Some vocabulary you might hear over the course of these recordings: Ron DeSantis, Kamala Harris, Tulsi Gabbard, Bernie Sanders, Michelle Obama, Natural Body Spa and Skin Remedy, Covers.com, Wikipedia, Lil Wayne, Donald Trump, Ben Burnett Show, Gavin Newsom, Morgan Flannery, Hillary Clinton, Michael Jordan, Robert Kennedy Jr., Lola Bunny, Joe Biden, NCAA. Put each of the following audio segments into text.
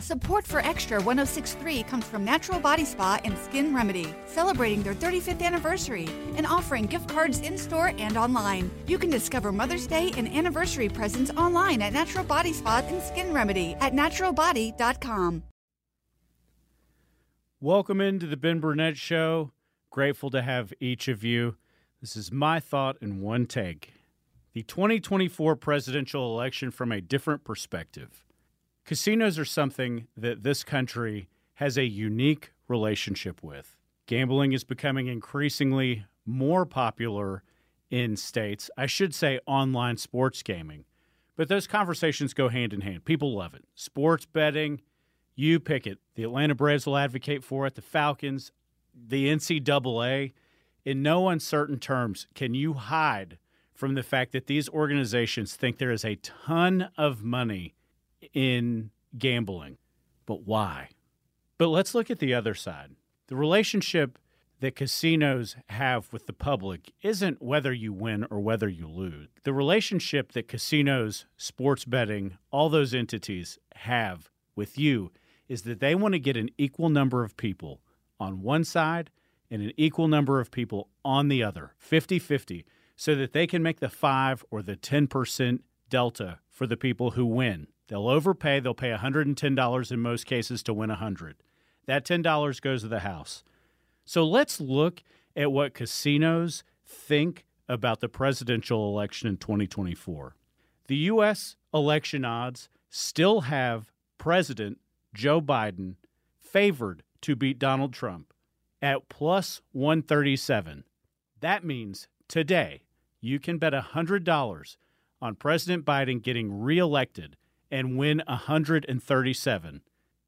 Support for Extra 106.3 comes from Natural Body Spa and Skin Remedy, celebrating their 35th anniversary and offering gift cards in-store and online. You can discover Mother's Day and anniversary presents online at Natural Body Spa and Skin Remedy at naturalbody.com. Welcome into the Ben Burnett Show. Grateful to have each of you. This is my thought in one take. The 2024 presidential election from a different perspective. Casinos are something that this country has a unique relationship with. Gambling is becoming increasingly more popular in states. I should say online sports gaming. But those conversations go hand in hand. People love it. Sports betting, you pick it. The Atlanta Braves will advocate for it. The Falcons, the NCAA. In no uncertain terms, can you hide from the fact that these organizations think there is a ton of money in gambling. But why? But let's look at the other side. The relationship that casinos have with the public isn't whether you win or whether you lose. The relationship that casinos, sports betting, all those entities have with you is that they want to get an equal number of people on one side and an equal number of people on the other, 50-50, so that they can make the 5 or the 10% delta for the people who win. They'll overpay. They'll pay $110 in most cases to win $100. That $10 goes to the house. So let's look at what casinos think about the presidential election in 2024. The U.S. election odds still have President Joe Biden favored to beat Donald Trump at plus 137. That means today you can bet $100 on President Biden getting reelected and win 137.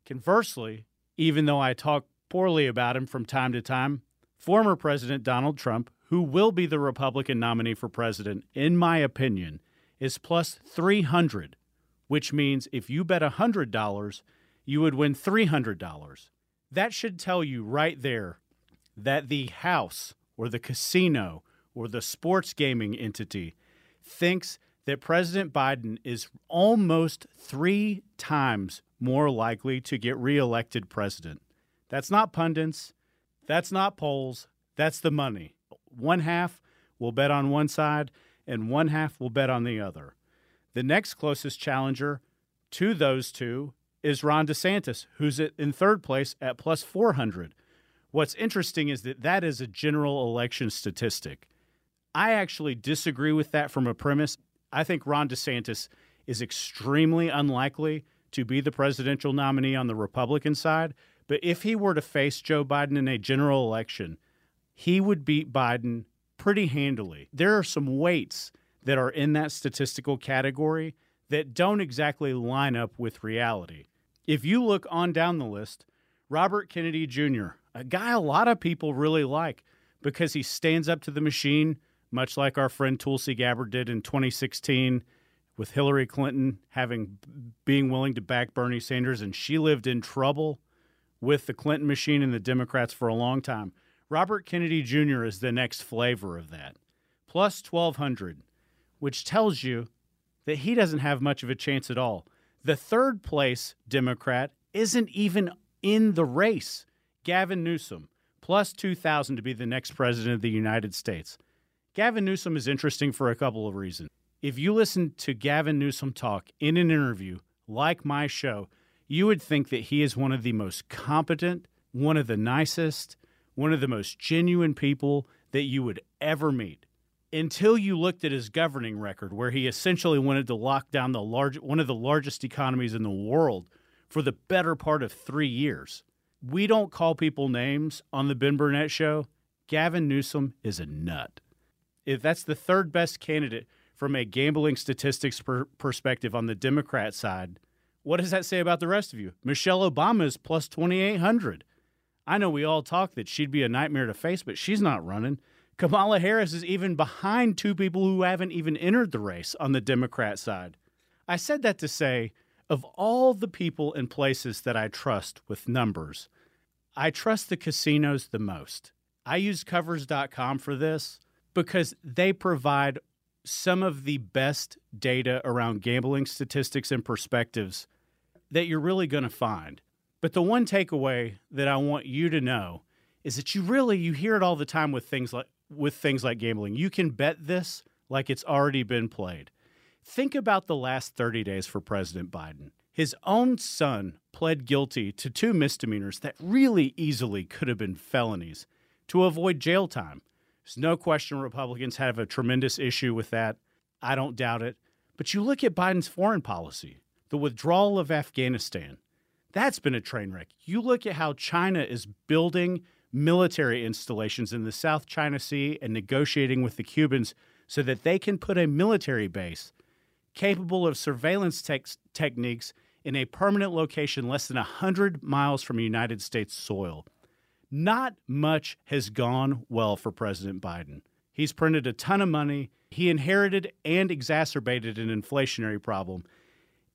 Conversely, even though I talk poorly about him from time to time, former President Donald Trump, who will be the Republican nominee for president, in my opinion, is plus 300, which means if you bet $100, you would win $300. That should tell you right there that the house or the casino or the sports gaming entity thinks that President Biden is almost 3 times more likely to get reelected president. That's not pundits. That's not polls. That's the money. One half will bet on one side, and one half will bet on the other. The next closest challenger to those two is Ron DeSantis, who's in third place at plus 400. What's interesting is that that is a general election statistic. I actually disagree with that from a premise. I think Ron DeSantis is extremely unlikely to be the presidential nominee on the Republican side. But if he were to face Joe Biden in a general election, he would beat Biden pretty handily. There are some weights that are in that statistical category that don't exactly line up with reality. If you look on down the list, Robert Kennedy Jr., a guy a lot of people really like because he stands up to the machine, much like our friend Tulsi Gabbard did in 2016 with Hillary Clinton being willing to back Bernie Sanders, and she lived in trouble with the Clinton machine and the Democrats for a long time. Robert Kennedy Jr. is the next flavor of that, plus 1,200, which tells you that he doesn't have much of a chance at all. The third-place Democrat isn't even in the race, Gavin Newsom, plus 2,000 to be the next president of the United States. Gavin Newsom is interesting for a couple of reasons. If you listen to Gavin Newsom talk in an interview like my show, you would think that he is one of the most competent, one of the nicest, one of the most genuine people that you would ever meet. Until you looked at his governing record, where he essentially wanted to lock down one of the largest economies in the world for the better part of 3 years. We don't call people names on the Ben Burnett Show. Gavin Newsom is a nut. If that's the third best candidate from a gambling statistics perspective on the Democrat side, what does that say about the rest of you? Michelle Obama is plus 2,800. I know we all talk that she'd be a nightmare to face, but she's not running. Kamala Harris is even behind two people who haven't even entered the race on the Democrat side. I said that to say, of all the people and places that I trust with numbers, I trust the casinos the most. I use Covers.com for this, because they provide some of the best data around gambling statistics and perspectives that you're really going to find. But the one takeaway that I want you to know is that you hear it all the time with things like gambling. You can bet this like it's already been played. Think about the last 30 days for President Biden. His own son pled guilty to 2 misdemeanors that really easily could have been felonies to avoid jail time. There's no question Republicans have a tremendous issue with that. I don't doubt it. But you look at Biden's foreign policy, the withdrawal of Afghanistan. That's been a train wreck. You look at how China is building military installations in the South China Sea and negotiating with the Cubans so that they can put a military base capable of surveillance techniques in a permanent location less than 100 miles from United States soil. Not much has gone well for President Biden. He's printed a ton of money. He inherited and exacerbated an inflationary problem.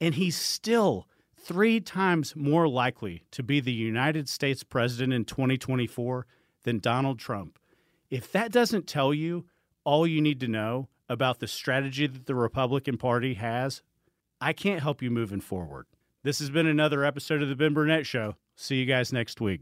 And he's still 3 times more likely to be the United States president in 2024 than Donald Trump. If that doesn't tell you all you need to know about the strategy that the Republican Party has, I can't help you moving forward. This has been another episode of The Ben Burnett Show. See you guys next week.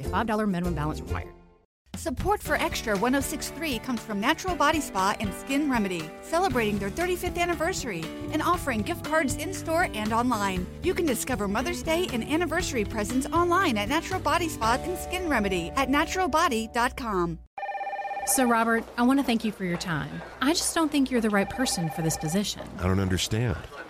a $5 minimum balance required. Support for Extra 106.3 comes from Natural Body Spa and Skin Remedy, celebrating their 35th anniversary and offering gift cards in-store and online. You can discover Mother's Day and anniversary presents online at Natural Body Spa and Skin Remedy at naturalbody.com. So, Robert, I want to thank you for your time. I just don't think you're the right person for this position. I don't understand.